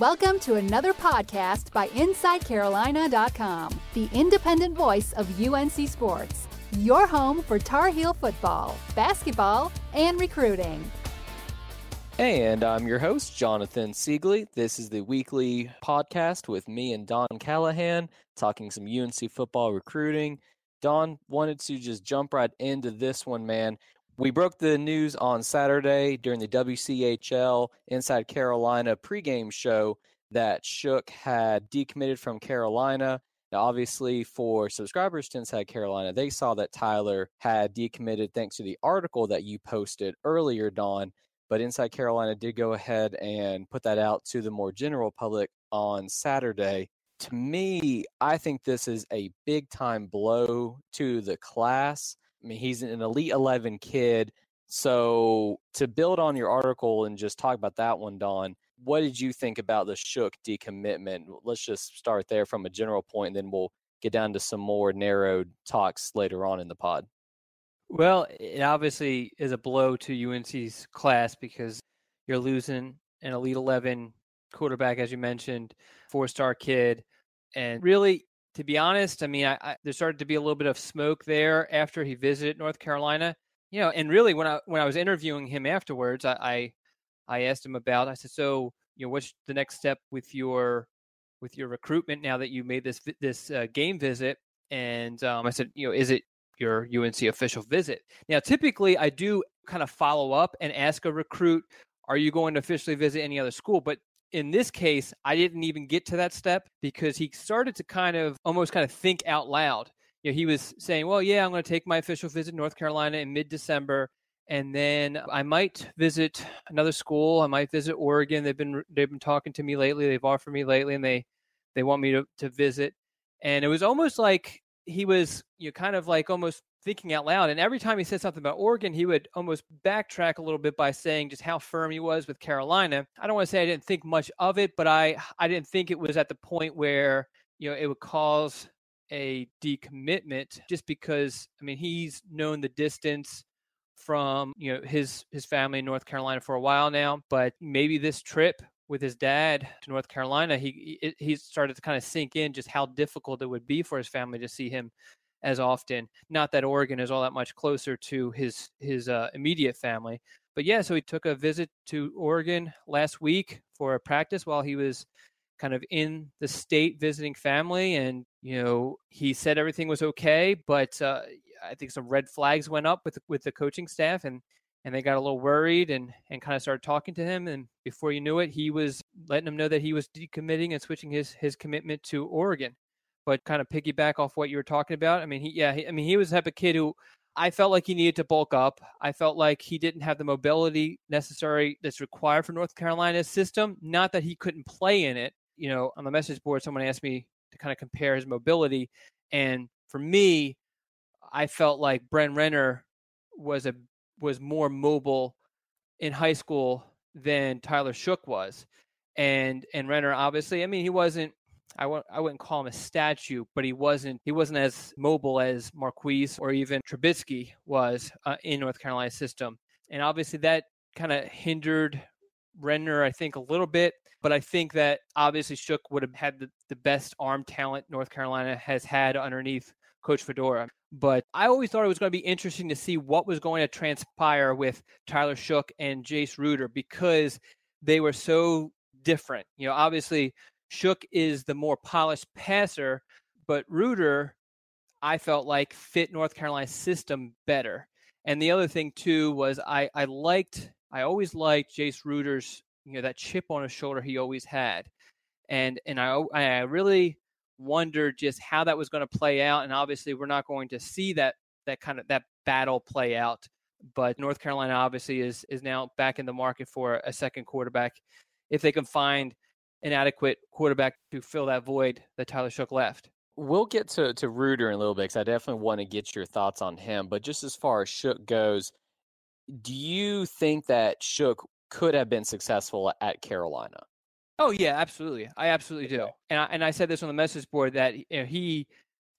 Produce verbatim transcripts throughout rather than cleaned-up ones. Welcome to another podcast by Inside Carolina dot com, the independent voice of U N C Sports, your home for Tar Heel football, basketball, and recruiting. And I'm your host, Jonathan Seigley. This is the weekly podcast with me and Don Callahan, talking some U N C football recruiting. Don, wanted to just jump right into this one, man. We broke the news on Saturday during the W C H L Inside Carolina pregame show that Shough had decommitted from Carolina. Now, obviously, for subscribers to Inside Carolina, they saw that Tyler had decommitted thanks to the article that you posted earlier, Don. But Inside Carolina did go ahead and put that out to the more general public on Saturday. To me, I think this is a big-time blow to the class. I mean, he's an Elite eleven kid. So to build on your article and just talk about that one, Don, what did you think about the Shough decommitment? Let's just start there from a general point, and then we'll get down to some more narrowed talks later on in the pod. Well, it obviously is a blow to U N C's class because you're losing an Elite eleven quarterback, as you mentioned, four-star kid. And really, to be honest, I mean, I, I, there started to be a little bit of smoke there after he visited North Carolina. You know, and really, when I when I was interviewing him afterwards, I I, I asked him about, I said, so, you know, what's the next step with your with your recruitment now that you made this this uh, game visit? And um, I said, you know, is it your U N C official visit? Now, typically, I do kind of follow up and ask a recruit, are you going to officially visit any other school? But in this case, I didn't even get to that step because he started to kind of almost kind of think out loud. You know, he was saying, well, yeah, I'm going to take my official visit to North Carolina in mid-December, and then I might visit another school. I might visit Oregon. They've been they've been talking to me lately. They've offered me lately, and they, they want me to, to visit. And it was almost like he was, you know, kind of like almost thinking out loud. And every time he said something about Oregon, he would almost backtrack a little bit by saying just how firm he was with Carolina. I don't want to say I didn't think much of it, but I, I didn't think it was at the point where, you know, it would cause a decommitment just because, I mean, he's known the distance from, you know, his, his family in North Carolina for a while now, but maybe this trip with his dad to North Carolina, he he started to kind of sink in just how difficult it would be for his family to see him as often. Not that Oregon is all that much closer to his his uh, immediate family, but yeah. So he took a visit to Oregon last week for a practice while he was kind of in the state visiting family, and you know he said everything was okay, but uh, I think some red flags went up with the, with the coaching staff and. And they got a little worried and, and kind of started talking to him. And before you knew it, he was letting them know that he was decommitting and switching his his commitment to Oregon. But kind of piggyback off what you were talking about. I mean, he yeah, he, I mean, he was the type of kid who I felt like he needed to bulk up. I felt like he didn't have the mobility necessary that's required for North Carolina's system. Not that he couldn't play in it. You know, on the message board, someone asked me to kind of compare his mobility. And for me, I felt like Bryn Renner was a was more mobile in high school than Tyler Shough was. And, and Renner, obviously, I mean, he wasn't, I won't, I wouldn't call him a statue, but he wasn't, he wasn't as mobile as Marquise or even Trubisky was uh, in North Carolina's system. And obviously that kind of hindered Renner, I think a little bit, but I think that obviously Shough would have had the, the best arm talent North Carolina has had underneath Coach Fedora. But I always thought it was going to be interesting to see what was going to transpire with Tyler Shough and Jace Ruder because they were so different. You know, obviously Shough is the more polished passer, but Ruder, I felt like fit North Carolina's system better. And the other thing too was I, I liked, I always liked Jace Ruder's, you know, that chip on his shoulder he always had. And, and I, I really wonder just how that was going to play out. And obviously we're not going to see that, that kind of that battle play out, but North Carolina obviously is, is now back in the market for a second quarterback. If they can find an adequate quarterback to fill that void that Tyler Shough left. We'll get to, to Ruder in a little bit, because I definitely want to get your thoughts on him, but just as far as Shough goes, do you think that Shough could have been successful at Carolina? Oh, yeah, absolutely. I absolutely do. And I, and I said this on the message board that, you know, he,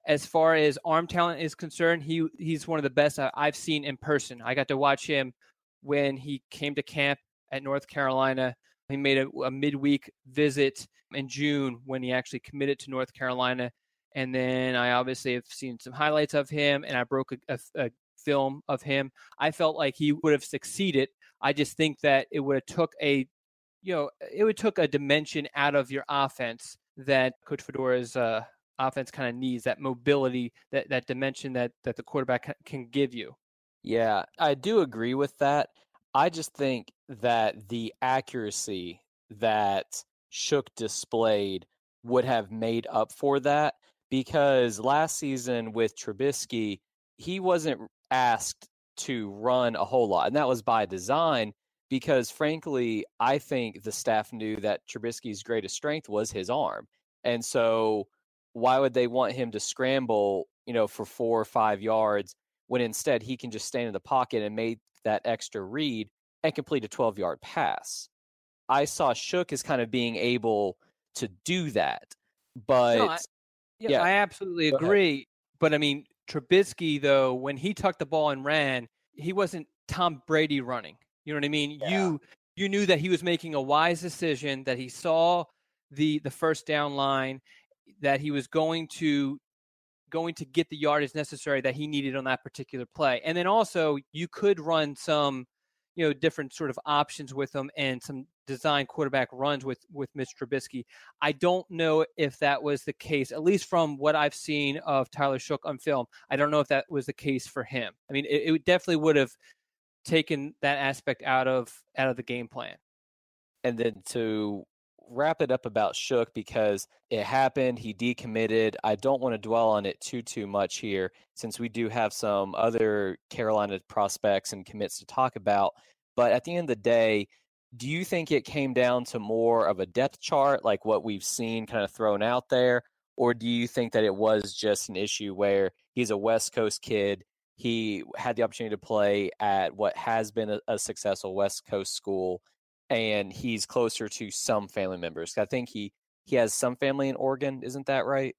as far as arm talent is concerned, he he's one of the best I've seen in person. I got to watch him when he came to camp at North Carolina He made a, a midweek visit in June when he actually committed to North Carolina. And then I obviously have seen some highlights of him, and I broke a, a, a film of him. I felt like he would have succeeded. I just think that it would have took a, you know, it would took a dimension out of your offense that Coach Fedora's uh, offense kind of needs, that mobility, that that dimension that that the quarterback can give you. Yeah, I do agree with that. I just think that the accuracy that Shook displayed would have made up for that, because last season with Trubisky, he wasn't asked to run a whole lot. And that was by design, because frankly, I think the staff knew that Trubisky's greatest strength was his arm. And so why would they want him to scramble, you know, for four or five yards when instead he can just stand in the pocket and make that extra read and complete a twelve-yard pass? I saw Shook as kind of being able to do that. But no, I, yeah, yeah, I absolutely agree. But I mean, Trubisky, though, when he tucked the ball and ran, he wasn't Tom Brady running. You know what I mean? Yeah. You you knew that he was making a wise decision, that he saw the the first down line, that he was going to going to get the yardage necessary that he needed on that particular play. And then also you could run some, you know, different sort of options with him and some design quarterback runs with, with Mitch Trubisky. I don't know if that was the case, at least from what I've seen of Tyler Shough on film. I don't know if that was the case for him. I mean, it, it definitely would have taken that aspect out of out of the game plan. And then to wrap it up about Shook, because it happened, he decommitted. I don't want to dwell on it too, too much here, since we do have some other Carolina prospects and commits to talk about. But at the end of the day, do you think it came down to more of a depth chart, like what we've seen kind of thrown out there? Or do you think that it was just an issue where he's a West Coast kid? He had the opportunity to play at what has been a, a successful West Coast school, and he's closer to some family members. I think he, he has some family in Oregon. Isn't that right?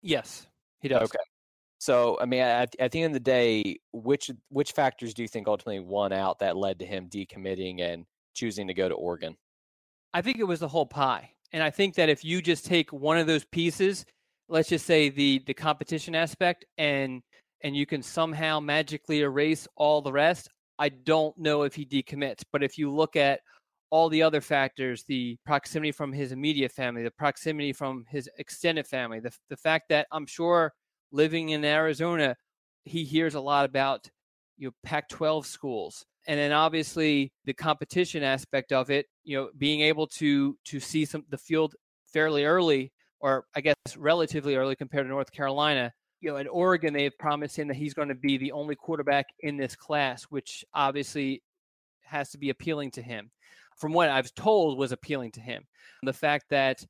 Yes, he does. Okay. So, I mean, at, at the end of the day, which which factors do you think ultimately won out that led to him decommitting and choosing to go to Oregon? I think it was the whole pie. And I think that if you just take one of those pieces, let's just say the the competition aspect, and and you can somehow magically erase all the rest, I don't know if he decommits. But if you look at all the other factors, the proximity from his immediate family, the proximity from his extended family, the the fact that I'm sure living in Arizona, he hears a lot about, you know, Pac twelve schools. And then obviously the competition aspect of it, you know, being able to to see some the field fairly early, or I guess relatively early compared to North Carolina. You know, in Oregon, they've promised him that he's going to be the only quarterback in this class, which obviously has to be appealing to him. From what I was told, was appealing to him. The fact that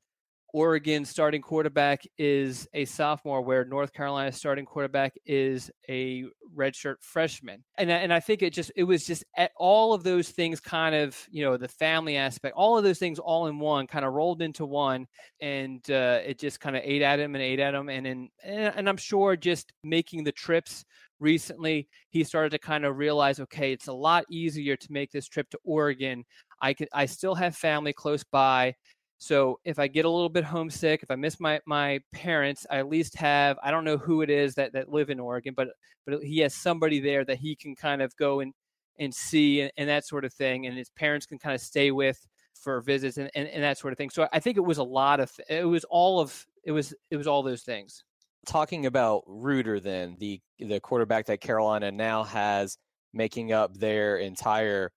Oregon's starting quarterback is a sophomore, where North Carolina's starting quarterback is a redshirt freshman. And, and I think it just, it was just at all of those things kind of, you know, the family aspect, all of those things all in one kind of rolled into one. And uh, it just kind of ate at him and ate at him. And, and, and I'm sure just making the trips recently, he started to kind of realize, okay, it's a lot easier to make this trip to Oregon. I could, I still have family close by. So if I get a little bit homesick, if I miss my, my parents, I at least have, I don't know who it is that, that live in Oregon, but but he has somebody there that he can kind of go and, and see and, and that sort of thing. And his parents can kind of stay with for visits and, and, and that sort of thing. So I think it was a lot of, it was all of, it was it was all those things. Talking about Ruder then, the, the quarterback that Carolina now has making up their entire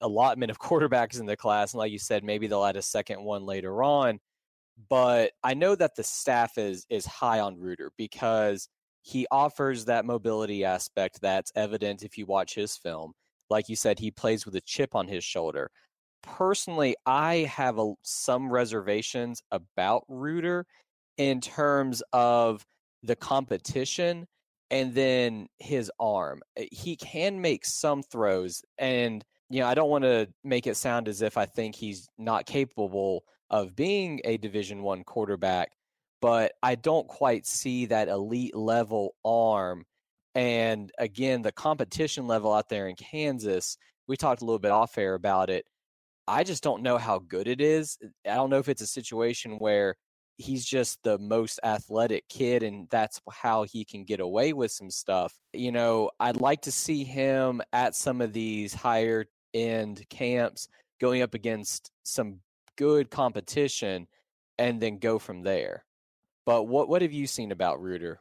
allotment of quarterbacks in the class. And like you said, maybe they'll add a second one later on. But I know that the staff is is high on Ruder because he offers that mobility aspect that's evident if you watch his film. Like you said, he plays with a chip on his shoulder. Personally, I have a, some reservations about Ruder in terms of the competition and then his arm. He can make some throws, and you know, I don't want to make it sound as if I think he's not capable of being a Division I quarterback, but I don't quite see that elite level arm. And again, the competition level out there in Kansas, we talked a little bit off air about it. I just don't know how good it is. I don't know if it's a situation where he's just the most athletic kid and that's how he can get away with some stuff. You know, I'd like to see him at some of these higher end camps going up against some good competition and then go from there. But what, what have you seen about Ruder?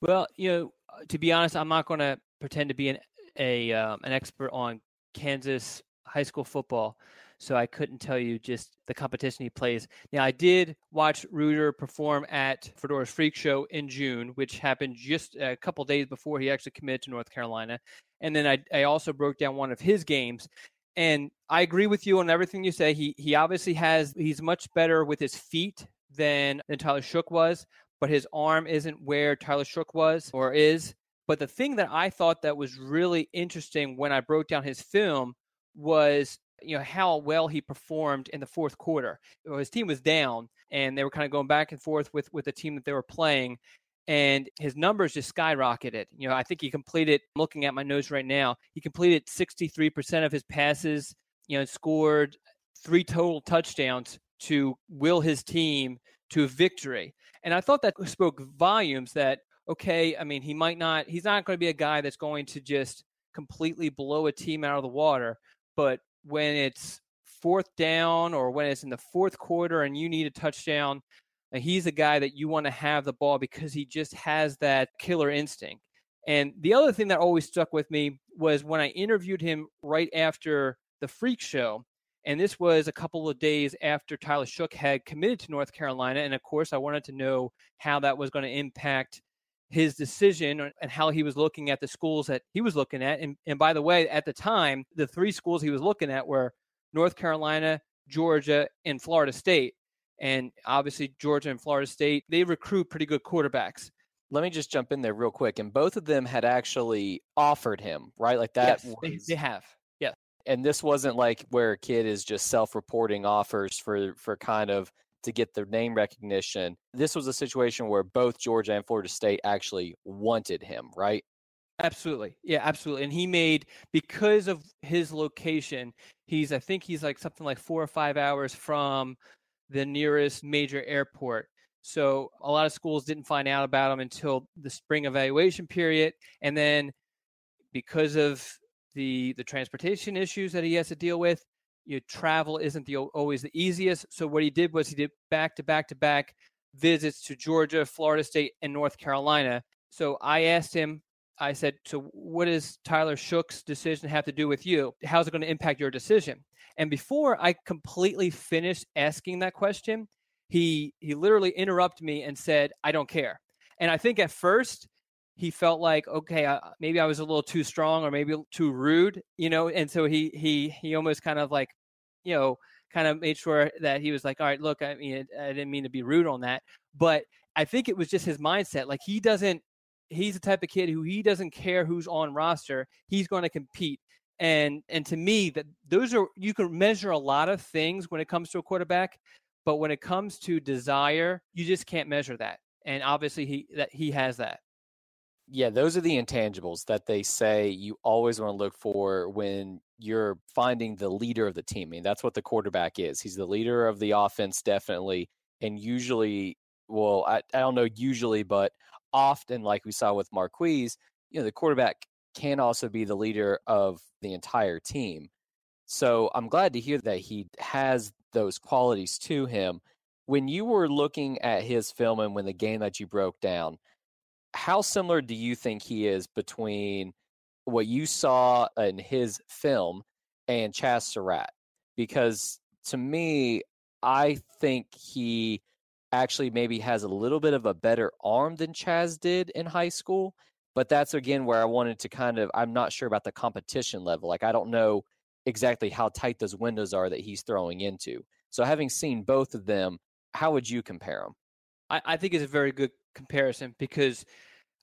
Well, you know, to be honest, I'm not going to pretend to be an, a, um, an expert on Kansas high school football, so I couldn't tell you just the competition he plays. Now, I did watch Ruder perform at Fedora's Freak Show in June, which happened just a couple days before he actually committed to North Carolina. And then I, I also broke down one of his games. And I agree with you on everything you say. He he obviously has, he's much better with his feet than, than Tyler Shough was, but his arm isn't where Tyler Shough was or is. But the thing that I thought that was really interesting when I broke down his film was, you know, how well he performed in the fourth quarter. His team was down and they were kind of going back and forth with, with the team that they were playing, and his numbers just skyrocketed. You know, I think he completed, I'm looking at my notes right now, he completed sixty-three percent of his passes, you know, scored three total touchdowns to will his team to victory. And I thought that spoke volumes that, okay, I mean, he might not, he's not going to be a guy that's going to just completely blow a team out of the water, but when it's fourth down or when it's in the fourth quarter and you need a touchdown, he's a guy that you want to have the ball because he just has that killer instinct. And the other thing that always stuck with me was when I interviewed him right after the Freak Show, and this was a couple of days after Tyler Shough had committed to North Carolina, and of course I wanted to know how that was going to impact his decision and how he was looking at the schools that he was looking at. And, and by the way, at the time, the three schools he was looking at were North Carolina, Georgia, and Florida State. And obviously Georgia and Florida State, they recruit pretty good quarterbacks. Let me just jump in there real quick. And both of them had actually offered him, right? Like that. Yes, was, they, they have. Yeah. And this wasn't like where a kid is just self-reporting offers for, for kind of, to get their name recognition. This was a situation where both Georgia and Florida State actually wanted him, right? Absolutely. Yeah, absolutely. And he made, because of his location, he's, I think he's like something like four or five hours from the nearest major airport. So a lot of schools didn't find out about him until the spring evaluation period. And then because of the the transportation issues that he has to deal with, you travel isn't the always the easiest. So what he did was he did back to back to back visits to Georgia, Florida State, and North Carolina. So I asked him, I said, so what does Tyler Shough's decision have to do with you? How's it going to impact your decision? And before I completely finished asking that question, he he literally interrupted me and said, I don't care. And I think at first he felt like, okay, uh, maybe I was a little too strong or maybe too rude, you know? And so he he he almost kind of like, you know, kind of made sure that he was like, all right, look, I mean, I didn't mean to be rude on that. But I think it was just his mindset. Like he doesn't, he's the type of kid who he doesn't care who's on roster. He's going to compete. And, and to me, that those are, you can measure a lot of things when it comes to a quarterback, but when it comes to desire, you just can't measure that. And obviously he, that he has that. Yeah, those are the intangibles that they say you always want to look for when you're finding the leader of the team. I mean, that's what the quarterback is. He's the leader of the offense, definitely. And usually, well, I, I don't know usually, but often, like we saw with Marquise, you know, the quarterback can also be the leader of the entire team. So I'm glad to hear that he has those qualities to him. When you were looking at his film and when the game that you broke down, how similar do you think he is between what you saw in his film and Chaz Surratt? Because to me, I think he actually maybe has a little bit of a better arm than Chaz did in high school. But that's, again, where I wanted to kind of, I'm not sure about the competition level. Like, I don't know exactly how tight those windows are that he's throwing into. So having seen both of them, how would you compare them? I, I think it's a very good comparison because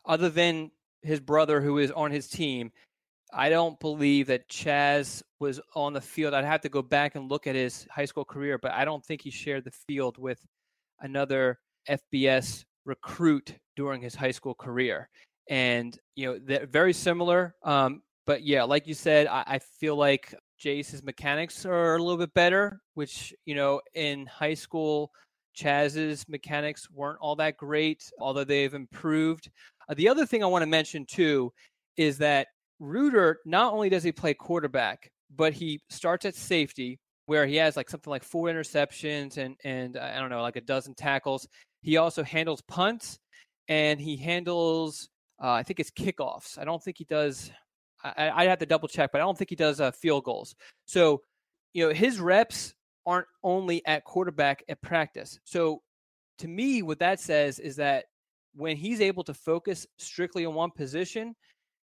other than his brother who is on his team, I don't believe that Chaz was on the field. I'd have to go back and look at his high school career, but I don't think he shared the field with another F B S recruit during his high school career. And, you know, they're very similar. Um, but yeah, like you said, I, I feel like Jace's mechanics are a little bit better, which, you know, in high school, Chaz's mechanics weren't all that great, although they've improved. Uh, the other thing I want to mention, too, is that Ruder, not only does he play quarterback, but he starts at safety, where he has like something like four interceptions and, and I don't know, like a dozen tackles. He also handles punts, and he handles, uh, I think it's kickoffs. I don't think he does... I, I'd have to double check, but I don't think he does uh, field goals. So, you know, his reps aren't only at quarterback at practice. So to me, what that says is that when he's able to focus strictly on one position,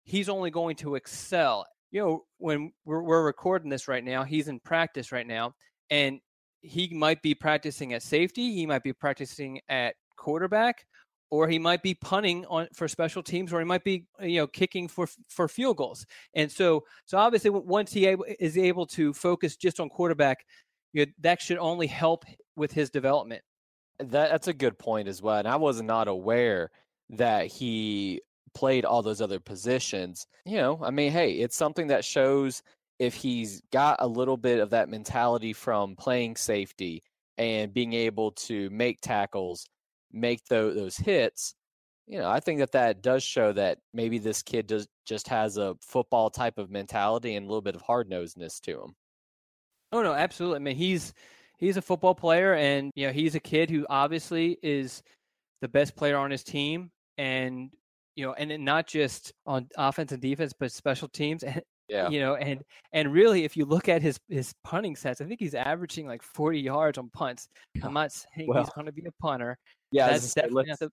he's only going to excel. You know, when we're, we're recording this right now, he's in practice right now, and he might be practicing at safety. He might be practicing at quarterback, or he might be punting on for special teams, or he might be, you know, kicking for for field goals. And so, so obviously, once he able, is able to focus just on quarterback, you know, that should only help with his development. That, that's a good point as well. And I was not aware that he played all those other positions. You know, I mean, hey, it's something that shows if he's got a little bit of that mentality from playing safety and being able to make tackles, make those, those hits, you know, I think that that does show that maybe this kid does just has a football type of mentality and a little bit of hard-nosedness to him. Oh, no, absolutely. I mean, he's, he's a football player, and, you know, he's a kid who obviously is the best player on his team, and, you know, and, and not just on offense and defense, but special teams. And, yeah. You know, and, and really, if you look at his, his punting stats, I think he's averaging like forty yards on punts. I'm not saying well, he's going to be a punter. Yeah, that's definitely not the,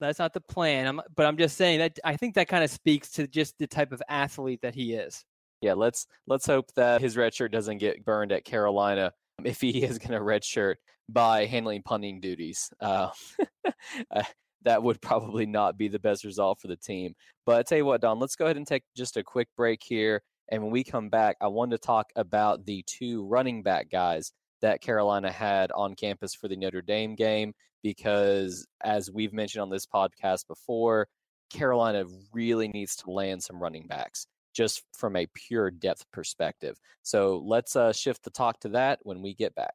that's not the plan. I'm, but I'm just saying that I think that kind of speaks to just the type of athlete that he is. Yeah, let's let's hope that his red shirt doesn't get burned at Carolina if he is going to red shirt by handling punting duties. Uh, that would probably not be the best result for the team. But I tell you what, Don, let's go ahead and take just a quick break here. And when we come back, I want to talk about the two running back guys that Carolina had on campus for the Notre Dame game, because as we've mentioned on this podcast before, Carolina really needs to land some running backs just from a pure depth perspective. So let's uh, shift the talk to that when we get back.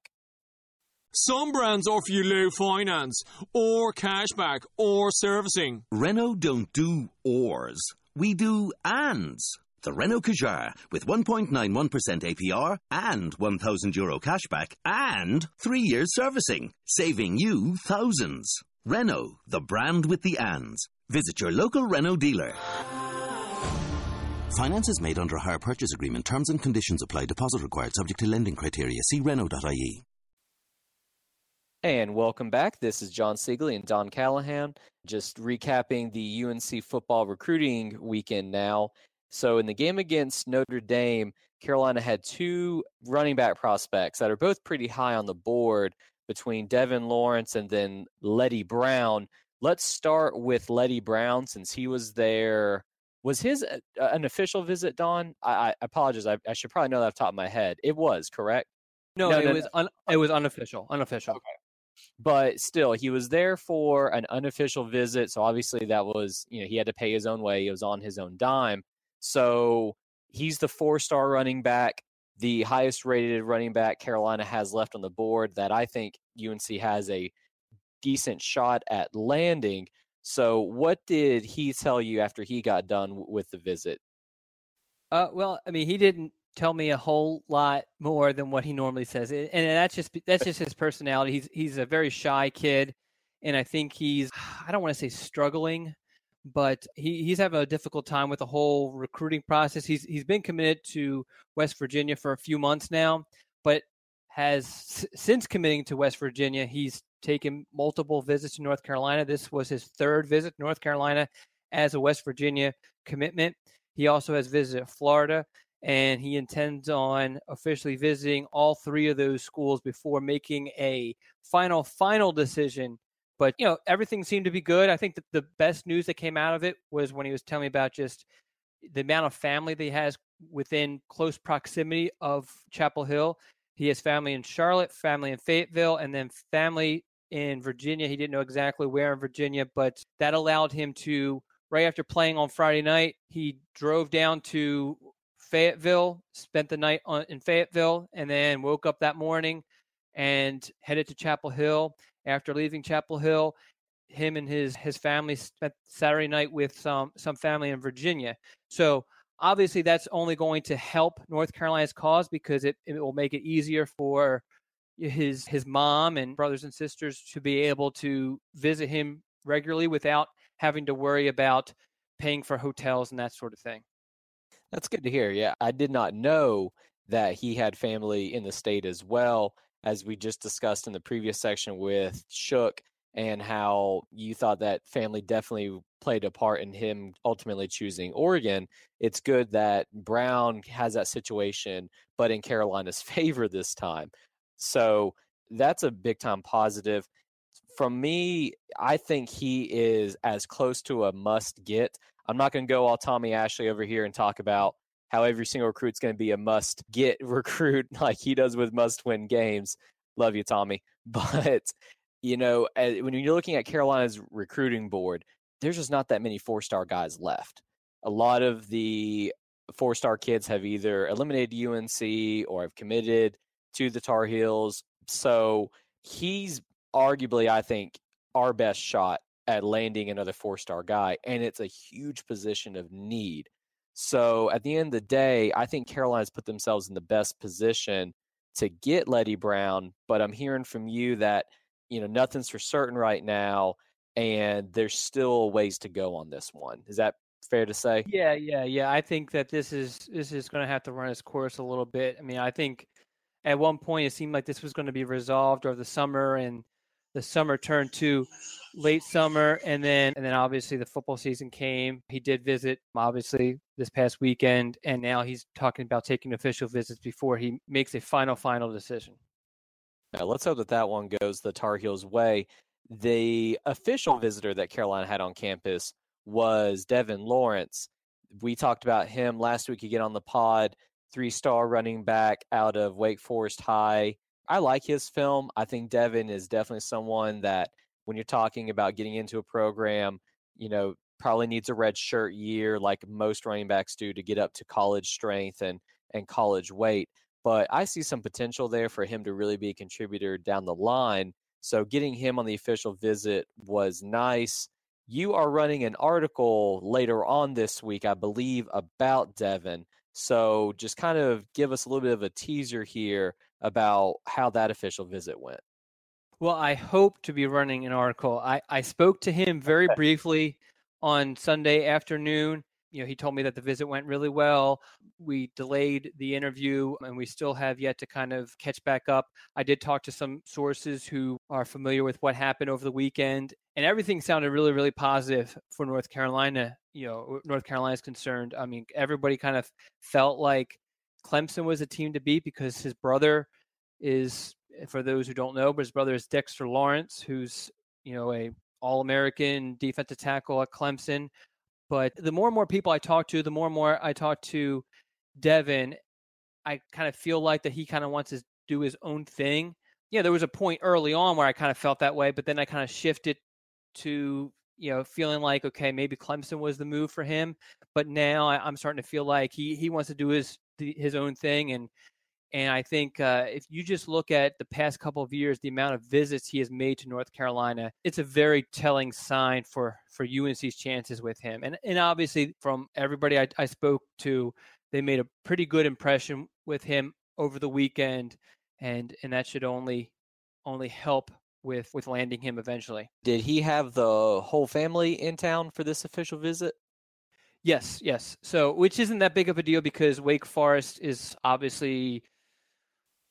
Some brands offer you low finance or cashback or servicing. Renault don't do ors. We do ands. The Renault Kadjar with one point nine one percent A P R and one thousand euro cashback and three years servicing, saving you thousands. Renault, the brand with the ands. Visit your local Renault dealer. Finance is made under a hire purchase agreement. Terms and conditions apply. Deposit required. Subject to lending criteria. See Renault dot I E. And welcome back. This is John Seigley and Don Callahan. Just recapping the U N C football recruiting weekend now. So in the game against Notre Dame, Carolina had two running back prospects that are both pretty high on the board between Devon Lawrence and then Leddie Brown. Let's start with Leddie Brown, since he was there. Was his uh, an official visit, Don? I, I apologize. I, I should probably know that off the top of my head. It was, correct? No, no it no, was un, it was unofficial. Unofficial. Okay. But still, he was there for an unofficial visit. So obviously that was, you know, he had to pay his own way. He was on his own dime. So he's the four-star running back, the highest-rated running back Carolina has left on the board that I think U N C has a decent shot at landing. So what did he tell you after he got done with the visit? Uh, well, I mean, he didn't tell me a whole lot more than what he normally says, and that's just that's just his personality. He's he's a very shy kid, and I think he's, I don't want to say struggling, but he, he's having a difficult time with the whole recruiting process. He's he's been committed to West Virginia for a few months now, but has s- since committing to West Virginia, he's taken multiple visits to North Carolina. This was his third visit to North Carolina as a West Virginia commitment. He also has visited Florida, and he intends on officially visiting all three of those schools before making a final, final decision. But, you know, everything seemed to be good. I think that the best news that came out of it was when he was telling me about just the amount of family that he has within close proximity of Chapel Hill. He has family in Charlotte, family in Fayetteville, and then family in Virginia. He didn't know exactly where in Virginia, but that allowed him to, right after playing on Friday night, he drove down to Fayetteville, spent the night on, in Fayetteville, and then woke up that morning and headed to Chapel Hill. After leaving Chapel Hill, him and his his family spent Saturday night with some some family in Virginia. So obviously that's only going to help North Carolina's cause, because it, it will make it easier for his his mom and brothers and sisters to be able to visit him regularly without having to worry about paying for hotels and that sort of thing. That's good to hear. Yeah, I did not know that he had family in the state as well, as we just discussed in the previous section with Shook, and how you thought that family definitely played a part in him ultimately choosing Oregon. It's good that Brown has that situation, but in Carolina's favor this time. So that's a big time positive. From me, I think he is as close to a must get. I'm not going to go all Tommy Ashley over here and talk about how every single recruit's going to be a must get recruit like he does with must win games. Love you, Tommy. But, you know, when you're looking at Carolina's recruiting board, there's just not that many four-star guys left. A lot of the four-star kids have either eliminated U N C or have committed to the Tar Heels. So he's arguably, I think, our best shot at landing another four-star guy, and it's a huge position of need. So at the end of the day, I think Carolina's put themselves in the best position to get Leddie Brown, but I'm hearing from you that, you know, nothing's for certain right now, and there's still ways to go on this one. Is that fair to say? Yeah, yeah, yeah. I think that this is this is going to have to run its course a little bit. I mean, I think at one point it seemed like this was going to be resolved over the summer, and the summer turned to late summer, and then and then obviously the football season came. He did visit, obviously, this past weekend, and now he's talking about taking official visits before he makes a final, final decision. Now, let's hope that that one goes the Tar Heels' way. The official visitor that Carolina had on campus was Devon Lawrence. We talked about him last week. You get on the pod, three-star running back out of Wake Forest High. I like his film. I think Devon is definitely someone that, when you're talking about getting into a program, you know, probably needs a red shirt year like most running backs do to get up to college strength and, and college weight. But I see some potential there for him to really be a contributor down the line. So getting him on the official visit was nice. You are running an article later on this week, I believe, about Devon. So just kind of give us a little bit of a teaser here about how that official visit went. Well, I hope to be running an article. I, I spoke to him very okay. briefly on Sunday afternoon. You know, he told me that the visit went really well. We delayed the interview, and we still have yet to kind of catch back up. I did talk to some sources who are familiar with what happened over the weekend, and everything sounded really, really positive for North Carolina. You know, North Carolina's concerned. I mean, everybody kind of felt like Clemson was a team to beat because his brother is, for those who don't know, but his brother is Dexter Lawrence, who's, you know, a All-American defensive tackle at Clemson. But the more and more people I talk to, the more and more I talk to Devon, I kind of feel like that he kind of wants to do his own thing. Yeah, there was a point early on where I kind of felt that way, but then I kind of shifted to, you know, feeling like, okay, maybe Clemson was the move for him. But now I, I'm starting to feel like he, he wants to do his his own thing. And and I think uh, if you just look at the past couple of years, the amount of visits he has made to North Carolina, it's a very telling sign for, for U N C's chances with him. And and obviously from everybody I, I spoke to, they made a pretty good impression with him over the weekend. And and that should only only help with, with landing him eventually. Did he have the whole family in town for this official visit? Yes, yes. So, which isn't that big of a deal because Wake Forest is obviously,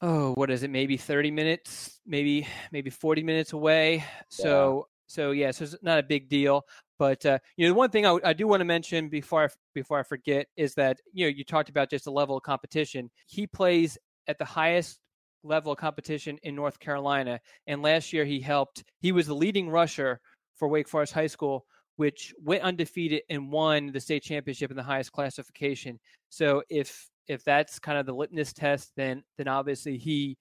oh, what is it? Maybe thirty minutes, maybe maybe forty minutes away. So, yeah. so yeah, so it's not a big deal. But uh, you know, the one thing I, I do want to mention before I, before I forget is that, you know, you talked about just the level of competition. He plays at the highest level of competition in North Carolina, and last year he helped. He was the leading rusher for Wake Forest High School, which went undefeated and won the state championship in the highest classification. So if if that's kind of the litmus test, then then obviously he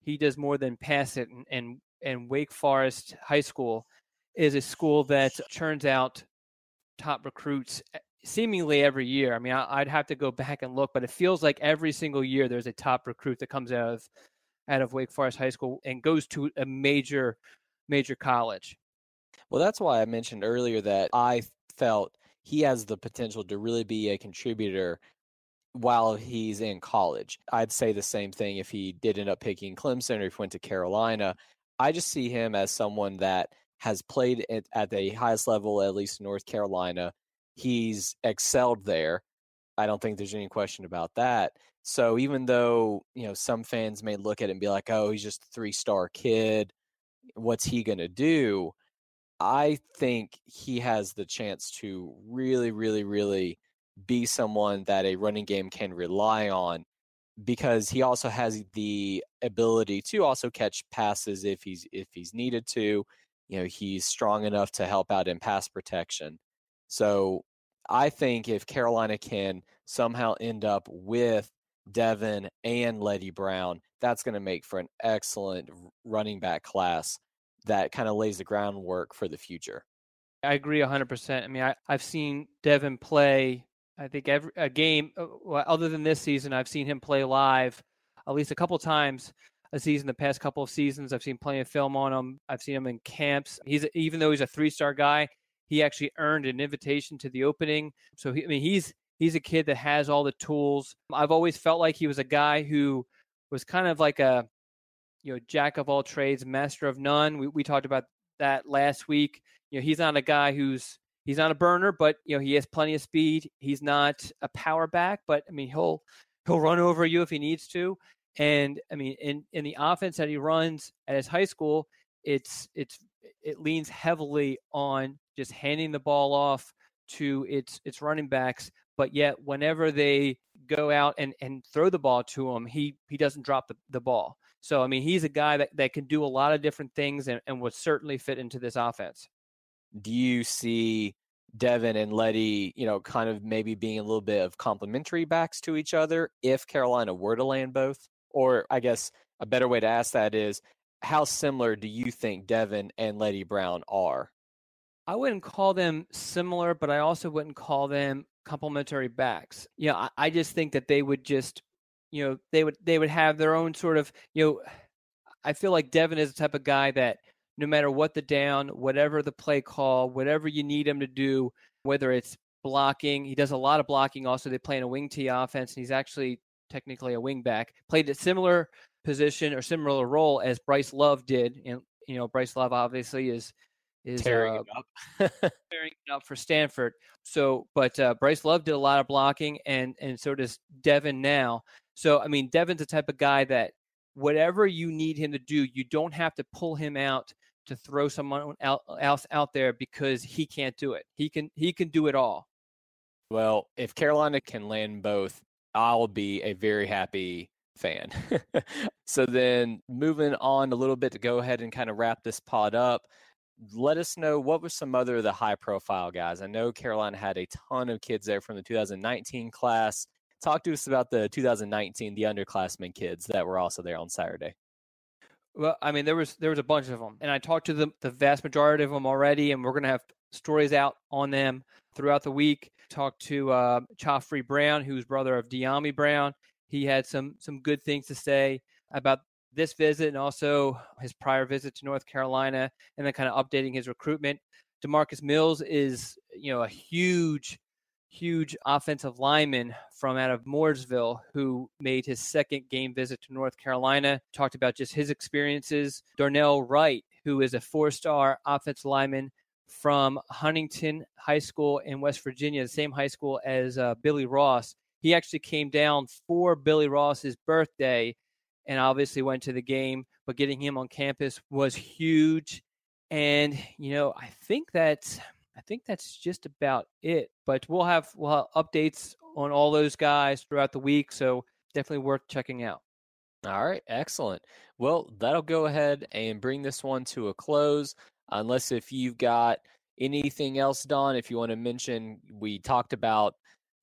he does more than pass it. And and, and Wake Forest High School is a school that churns out top recruits seemingly every year. I mean, I'd have to go back and look, but it feels like every single year there's a top recruit that comes out of out of Wake Forest High School and goes to a major, major college. Well, that's why I mentioned earlier that I felt he has the potential to really be a contributor while he's in college. I'd say the same thing if he did end up picking Clemson or if he went to Carolina. I just see him as someone that has played at the highest level, at least in North Carolina. He's excelled there. I don't think there's any question about that. So even though, you know, some fans may look at it and be like, oh, he's just a three-star kid, what's he going to do? I think he has the chance to really, really, really be someone that a running game can rely on, because he also has the ability to also catch passes if he's if he's needed to. You know, he's strong enough to help out in pass protection. So I think if Carolina can somehow end up with Devon and Leddie Brown, that's going to make for an excellent running back class that kind of lays the groundwork for the future. I agree one hundred percent. I mean, I, I've seen Devon play, I think, every a game well, other than this season. I've seen him play live at least a couple times a season, the past couple of seasons. I've seen plenty of film on him. I've seen him in camps. He's even though he's a three-star guy, he actually earned an invitation to the opening. So, he, I mean, he's he's a kid that has all the tools. I've always felt like he was a guy who was kind of like a, you know, jack of all trades, master of none. We we talked about that last week. You know, he's not a guy who's he's not a burner, but, you know, he has plenty of speed. He's not a power back, but, I mean, he'll he'll run over you if he needs to. And, I mean, in, in the offense that he runs at his high school, it's it's it leans heavily on just handing the ball off to its its running backs. But yet, whenever they go out and, and throw the ball to him, he he doesn't drop the, the ball. So, I mean, he's a guy that, that can do a lot of different things and, and would certainly fit into this offense. Do you see Devon and Leddie, you know, kind of maybe being a little bit of complementary backs to each other if Carolina were to land both? Or I guess a better way to ask that is, how similar do you think Devon and Leddie Brown are? I wouldn't call them similar, but I also wouldn't call them complementary backs. Yeah, you know, I, I just think that they would just, you know, they would they would have their own sort of, you know, I feel like Devon is the type of guy that no matter what the down, whatever the play call, whatever you need him to do, whether it's blocking, he does a lot of blocking. Also, they play in a wing tee offense, and he's actually technically a wing back. Played a similar position or similar role as Bryce Love did. And, you know, Bryce Love obviously is is tearing uh, it up. tearing it up for Stanford. So, but uh, Bryce Love did a lot of blocking, and and so does Devon now. So, I mean, Devon's the type of guy that whatever you need him to do, you don't have to pull him out to throw someone else out there because he can't do it. He can he can do it all. Well, if Carolina can land both, I'll be a very happy fan. So then moving on a little bit to go ahead and kind of wrap this pod up, let us know what were some other of the high-profile guys. I know Carolina had a ton of kids there from the two thousand nineteen class. Talk to us about the two thousand nineteen, the underclassmen kids that were also there on Saturday. Well, I mean, there was there was a bunch of them, and I talked to the, the vast majority of them already, and we're going to have stories out on them throughout the week. Talked to uh, Chaffrey Brown, who's brother of Diami Brown. He had some some good things to say about this visit and also his prior visit to North Carolina, and then kind of updating his recruitment. DeMarcus Mills is, you know, a huge, huge offensive lineman from out of Mooresville who made his second game visit to North Carolina. Talked about just his experiences. Darnell Wright, who is a four-star offensive lineman from Huntington High School in West Virginia, the same high school as uh, Billy Ross. He actually came down for Billy Ross's birthday and obviously went to the game, but getting him on campus was huge. And, you know, I think that's, I think that's just about it, but we'll have, we'll have updates on all those guys throughout the week. So definitely worth checking out. All right. Excellent. Well, that'll go ahead and bring this one to a close. Unless if you've got anything else, Don, if you want to mention, we talked about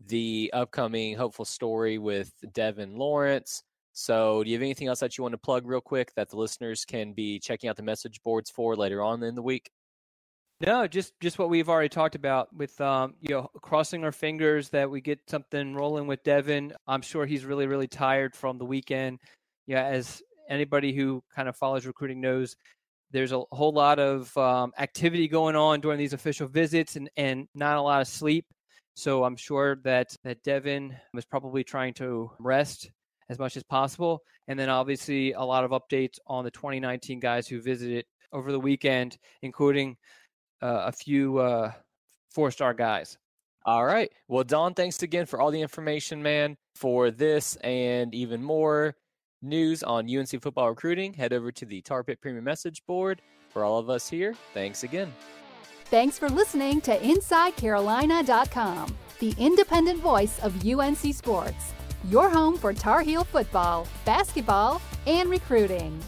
the upcoming hopeful story with Devon Lawrence. So do you have anything else that you want to plug real quick that the listeners can be checking out the message boards for later on in the week? No, just just what we've already talked about with, um, you know, crossing our fingers that we get something rolling with Devon. I'm sure he's really, really tired from the weekend. Yeah, as anybody who kind of follows recruiting knows, there's a whole lot of um, activity going on during these official visits and, and not a lot of sleep. So I'm sure that, that Devon was probably trying to rest as much as possible. And then obviously a lot of updates on the twenty nineteen guys who visited over the weekend, including Uh, a few uh, four-star guys. All right. Well, Don, thanks again for all the information, man. For this and even more news on U N C football recruiting, head over to the Tar Pit Premium Message Board. For all of us here, thanks again. Thanks for listening to Inside Carolina dot com, the independent voice of U N C sports, your home for Tar Heel football, basketball, and recruiting.